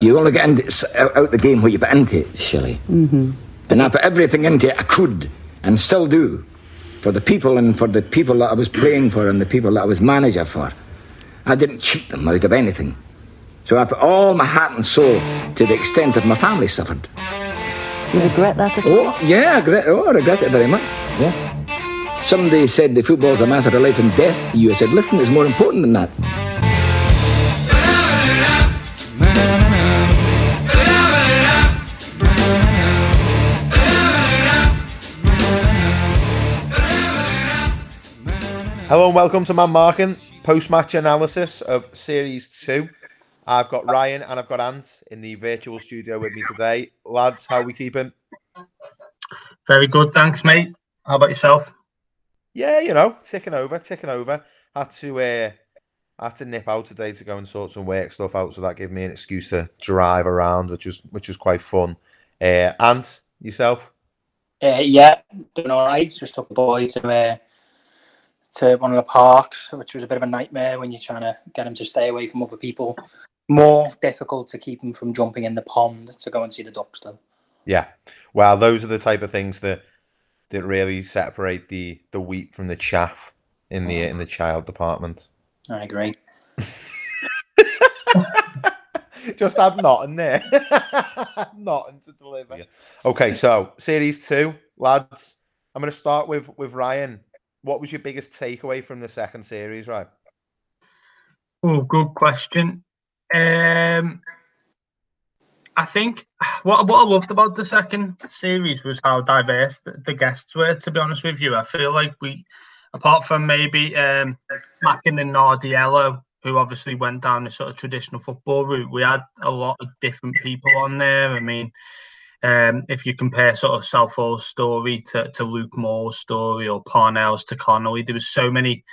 You only get into, out the game what you put into it, Shelley. Mm-hmm. And I put everything into it I could and still do for the people and for the people that I was playing for and the people that I was manager for. I didn't cheat them out of anything. So I put all my heart and soul to the extent that my family suffered. Do you regret that at all? Oh, yeah, I regret it very much. Yeah. Somebody said the football's a matter of life and death to you. I said, listen, it's more important than that. Hello and welcome to Man Marking, post-match analysis of Series 2. I've got Ryan and I've got Ant in the virtual studio with me today. Lads, how are we keeping? Very good, thanks, mate. How about yourself? Yeah, you know, ticking over. Had to nip out today to go and sort some work stuff out, so that gave me an excuse to drive around, which was quite fun. Ant, yourself? Yeah, doing all right. Just took the boys to one of the parks, which was a bit of a nightmare when you're trying to get them to stay away from other people. More difficult to keep them from jumping in the pond to go and see the ducks, though. Yeah, well, those are the type of things that really separate the wheat from the chaff in the child department. I agree. Just add not in there. Not to deliver. Yeah. Okay, so Series 2, lads. I'm going to start with Ryan. What was your biggest takeaway from the second series, right? Oh, good question. I think what I loved about the second series was how diverse the guests were, to be honest with you. I feel like we, apart from maybe Macken and Nardiello, who obviously went down the sort of traditional football route, we had a lot of different people on there. I mean, if you compare sort of Southall's story to Luke Moore's story or Parnell's to Connolly, there was so many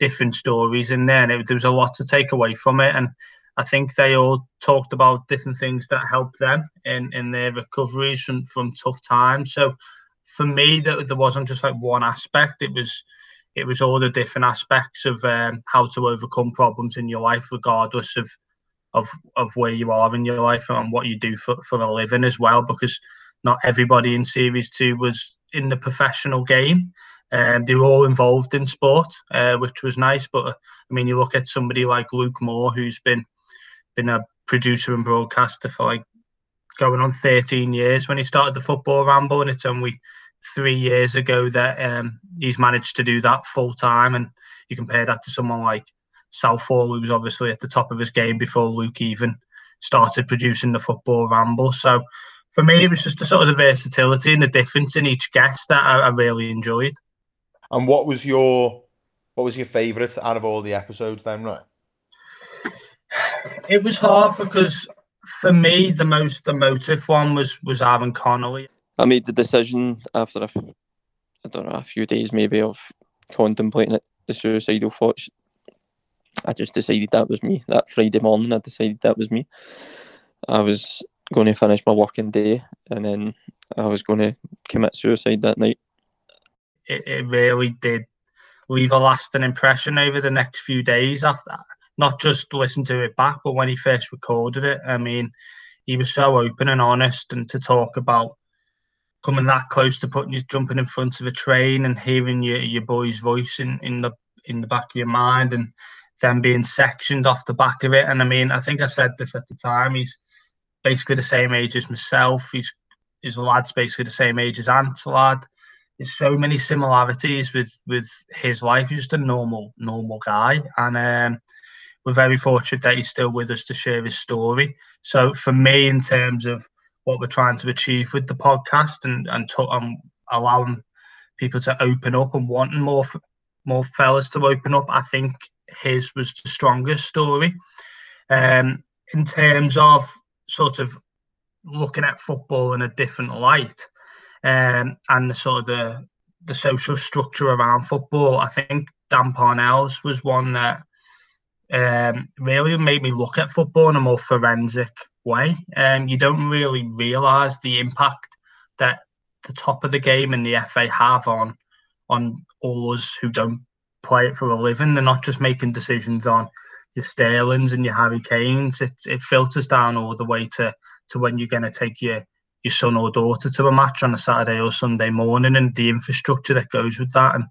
different stories in there, and there was a lot to take away from it. And I think they all talked about different things that helped them in their recoveries from tough times. So for me, there wasn't just like one aspect. It was all the different aspects of how to overcome problems in your life, regardless of where you are in your life and what you do for a living as well, because not everybody in Series 2 was in the professional game. They were all involved in sport, which was nice. But, I mean, you look at somebody like Luke Moore, who's been a producer and broadcaster for, like, going on 13 years when he started the Football Ramble, and it's only 3 years ago that he's managed to do that full-time. And you compare that to someone like Southall, who was obviously at the top of his game before Luke even started producing the Football Ramble. So for me, it was just the sort of the versatility and the difference in each guest that I really enjoyed. And what was your favourite out of all the episodes then, right? It was hard because for me the most emotive one was Aaron Connolly. I made the decision after a few days maybe of contemplating it, the suicidal thoughts. I just decided that was me. That Friday morning, I decided that was me. I was going to finish my working day and then I was going to commit suicide that night. It really did leave a lasting impression over the next few days after that. Not just listen to it back, but when he first recorded it, I mean, he was so open and honest, and to talk about coming that close to jumping in front of a train and hearing your boy's voice in the back of your mind and then being sectioned off the back of it. And I mean, I think I said this at the time, he's basically the same age as myself. His lad's basically the same age as Ant's lad. There's so many similarities with his life. He's just a normal guy. And we're very fortunate that he's still with us to share his story. So for me, in terms of what we're trying to achieve with the podcast and allowing people to open up and wanting more fellas to open up, I think his was the strongest story. In terms of sort of looking at football in a different light, and the sort of the social structure around football, I think Dan Parnell's was one that really made me look at football in a more forensic way. You don't really realise the impact that the top of the game and the FA have on all us who don't play it for a living. They're not just making decisions on your Sterlings and your Harry Kanes, it filters down all the way to when you're going to take your son or daughter to a match on a Saturday or Sunday morning, and the infrastructure that goes with that, and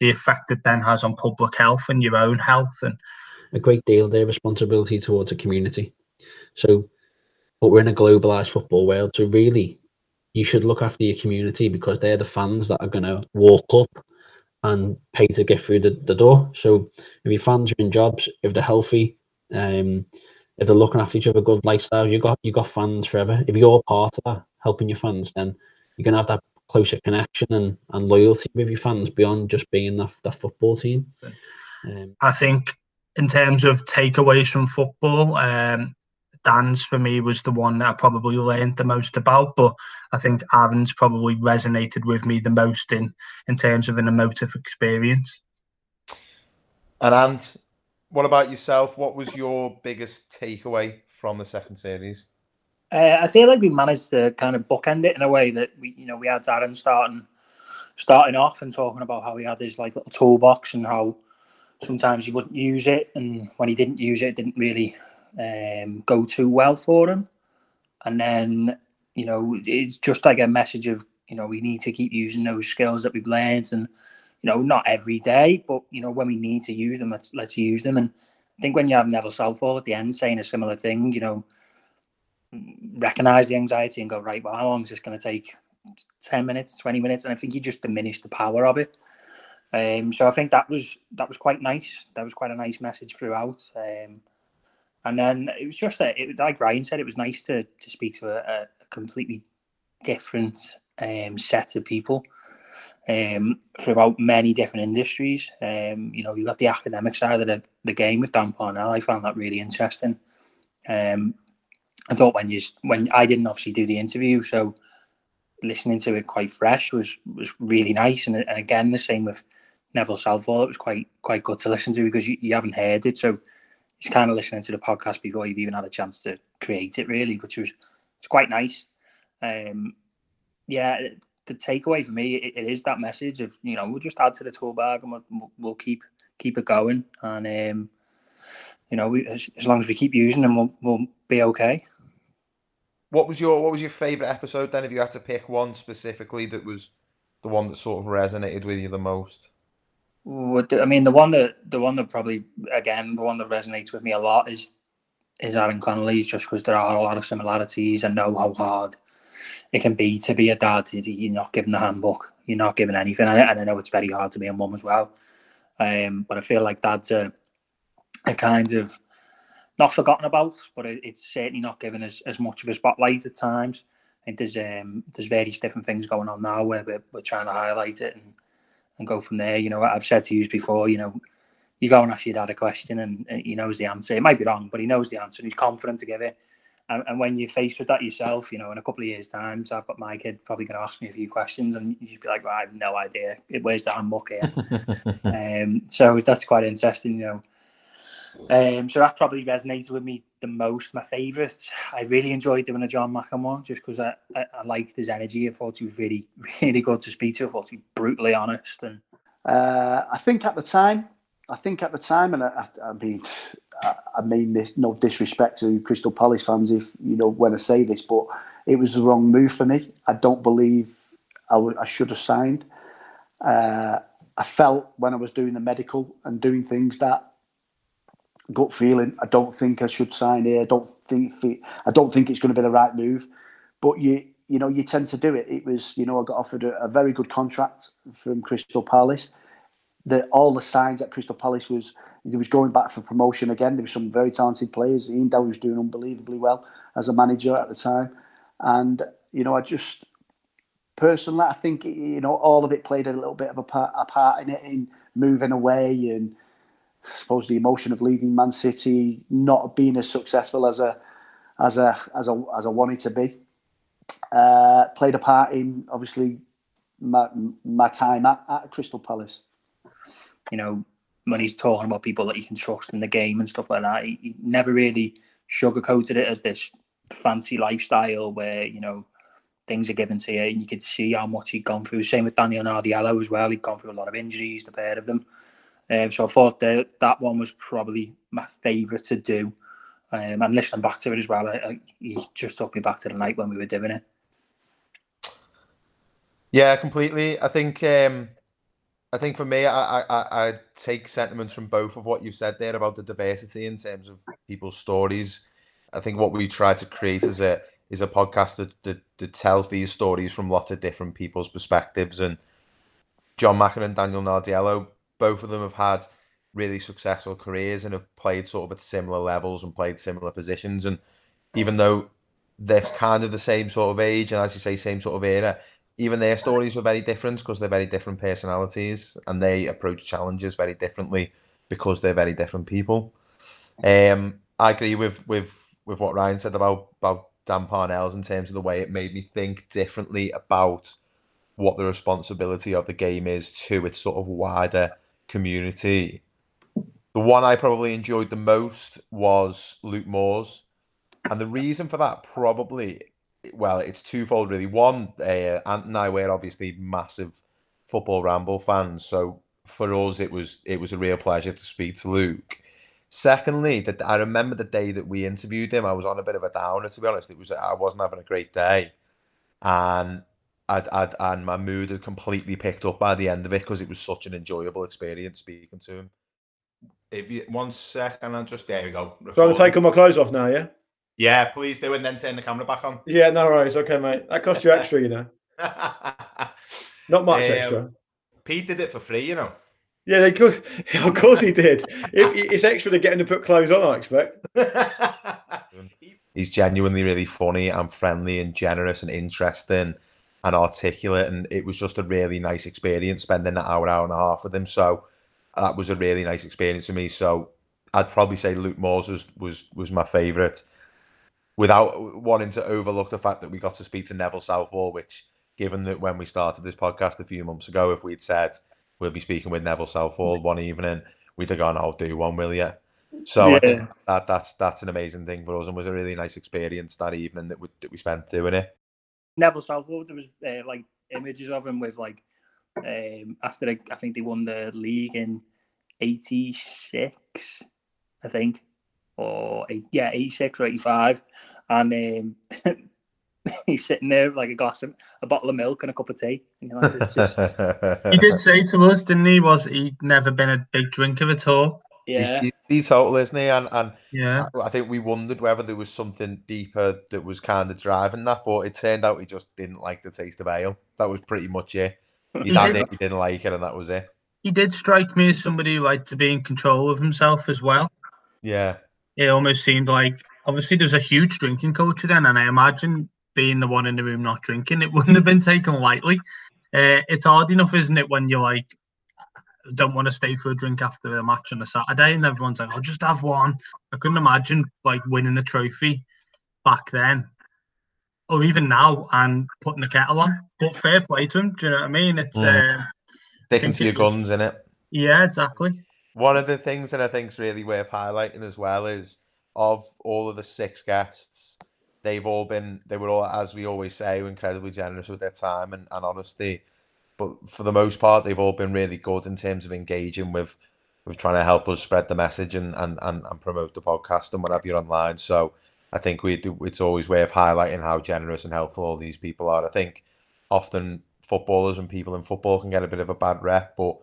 the effect it then has on public health and your own health. And a great deal of their responsibility towards a community. So, but we're in a globalised football world, so really you should look after your community, because they're the fans that are going to walk up and pay to get through the door. So if your fans are in jobs, if they're healthy, if they're looking after each other, good lifestyles, you've got fans forever. If you're part of that, helping your fans, then you're going to have that closer connection and loyalty with your fans beyond just being that football team. I think in terms of takeaways from football, Dan's for me was the one that I probably learned the most about, but I think Aaron's probably resonated with me the most in terms of an emotive experience. And Ant, what about yourself? What was your biggest takeaway from the second series? I feel like we managed to kind of bookend it in a way that we had Aaron starting off and talking about how he had his like little toolbox and how sometimes he wouldn't use it, and when he didn't use it, it didn't really go too well for him. And then it's just like a message of we need to keep using those skills that we've learned, and not every day, but when we need to use them, let's use them. And I think when you have Neville Southall at the end saying a similar thing, recognize the anxiety and go, right, well, how long is this going to take? 10 minutes, 20 minutes? And I think you just diminish the power of it. So I think that was quite nice. That was quite a nice message throughout. And then it was just that, like Ryan said, it was nice to speak to a completely different set of people throughout many different industries. You got the academic side of the game with Dan Parnell. I found that really interesting. I thought when I didn't obviously do the interview, so listening to it quite fresh was really nice. And again, the same with Neville Southall. It was quite good to listen to, because you haven't heard it, so. It's kind of listening to the podcast before you've even had a chance to create it, really, which was quite nice. Yeah, the takeaway for me, it is that message of, we'll just add to the tool bag and we'll keep it going. And, we, as long as we keep using them, we'll be okay. What was your favourite episode then, if you had to pick one specifically that was the one that sort of resonated with you the most? I mean, the one that resonates with me a lot is Aaron Connolly's, just because there are a lot of similarities. I know how hard it can be to be a dad. You're not given the handbook. You're not given anything. And I know it's very hard to be a mum as well. But I feel like dads are kind of not forgotten about, but it's certainly not given as much of a spotlight at times. I think there's various different things going on now where we're trying to highlight it and go from there. I've said to you before, you go and ask your dad a question and he knows the answer. It might be wrong, but he knows the answer and he's confident to give it. And when you're faced with that yourself, in a couple of years' time, so I've got my kid probably going to ask me a few questions and you just be like, well, I have no idea. Where's the handbook here? So that's quite interesting, So that probably resonated with me the most. My favourite, I really enjoyed doing a John Macken one, just because I liked his energy. I thought he was really, really good to speak to. I thought he was brutally honest. And I think at the time, and I mean this, no disrespect to Crystal Palace fans, if when I say this, but it was the wrong move for me. I don't believe I should have signed. I felt when I was doing the medical and doing things that. Gut feeling, I don't think I should sign here. I don't think it's going to be the right move. But you tend to do it. It was, I got offered a very good contract from Crystal Palace. All the signs at Crystal Palace was it was going back for promotion again. There were some very talented players. Ian Dow was doing unbelievably well as a manager at the time, and I just personally, I think all of it played a little bit of a part in it, in moving away and. I suppose the emotion of leaving Man City, not being as successful as I wanted to be, played a part in obviously my time at Crystal Palace. When he's talking about people that you can trust in the game and stuff like that, he never really sugarcoated it as this fancy lifestyle where things are given to you, and you could see how much he'd gone through. Same with Daniel Nardiello as well. He'd gone through a lot of injuries, the pair of them. So I thought that one was probably my favourite to do. And listening back to it as well, he just took me back to the night when we were doing it. Yeah, completely. I think for me, I take sentiments from both of what you've said there about the diversity in terms of people's stories. I think what we try to create is a podcast that tells these stories from lots of different people's perspectives. And John Macken and Daniel Nardiello, both of them have had really successful careers and have played sort of at similar levels and played similar positions. And even though they're kind of the same sort of age and, as you say, same sort of era, even their stories were very different because they're very different personalities and they approach challenges very differently because they're very different people. I agree with what Ryan said about Dan Parnell's in terms of the way it made me think differently about what the responsibility of the game is to its sort of wider community. The one I probably enjoyed the most was Luke Moore's. And the reason for that probably... well, it's twofold, really. One, Ant and I were obviously massive Football Ramble fans, so for us it was a real pleasure to speak to Luke. Secondly, that I remember the day that we interviewed him, I was on a bit of a downer, to be honest. I wasn't having a great day, and and my mood had completely picked up by the end of it because it was such an enjoyable experience speaking to him. If you, 1 second, I'll just, there we go. Do I have to take all my clothes off now? Yeah. Yeah, please do, and then turn the camera back on. Yeah, no worries. Okay, mate. That cost you extra, you know. Not much extra. Pete did it for free, you know. Yeah, they could. Of course he did. It's extra to get him to put clothes on, I expect. He's genuinely really funny and friendly and generous and interesting and articulate, and it was just a really nice experience spending that hour and a half with him. So that was a really nice experience for me. So I'd probably say Luke Moores was my favourite, without wanting to overlook the fact that we got to speak to Neville Southall, which, given that when we started this podcast a few months ago, if we'd said we'll be speaking with Neville Southall one evening, we'd have gone, "I'll do one, will you?" So yeah. I think that's an amazing thing for us, and was a really nice experience that evening that we spent doing it. Neville Southall, there was like images of him with like after I think they won the league in '86, I think. Or yeah, 86 or 85, and he's sitting there with like a bottle of milk and a cup of tea. You know, like it's just... He did say to us, didn't he? Was he'd never been a big drinker at all? Yeah, he's total, isn't he? And yeah, I think we wondered whether there was something deeper that was kind of driving that, but it turned out he just didn't like the taste of ale. That was pretty much it. He didn't like it, and that was it. He did strike me as somebody who liked to be in control of himself as well. Yeah. It almost seemed like, obviously, there was a huge drinking culture then, and I imagine being the one in the room not drinking, it wouldn't have been taken lightly. It's hard enough, isn't it, when you're like, don't want to stay for a drink after a match on a Saturday, and everyone's like, I'll just have one. I couldn't imagine like winning a trophy back then, or even now, and putting the kettle on. But fair play to him, do you know what I mean? It's sticking to your guns, innit? Yeah, exactly. One of the things that I think is really worth highlighting as well is, of all of the 6 guests, they were all, as we always say, incredibly generous with their time and honesty. But for the most part, they've all been really good in terms of engaging with trying to help us spread the message and promote the podcast and whatever you're online. So I think it's always worth highlighting how generous and helpful all these people are. I think often footballers and people in football can get a bit of a bad rep, but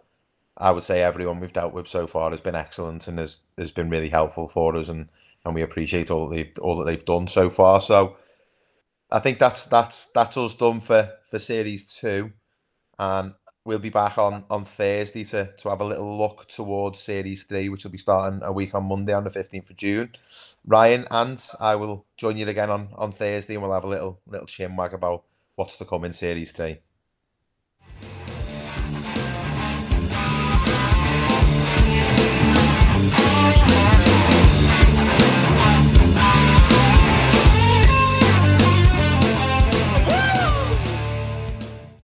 I would say everyone we've dealt with so far has been excellent and has been really helpful for us, and we appreciate all that they've done so far. So I think that's us done for Series 2, and we'll be back on Thursday to have a little look towards Series 3, which will be starting a week on Monday on the 15th of June. Ryan and I will join you again on Thursday, and we'll have a little chinwag about what's to come in Series 3.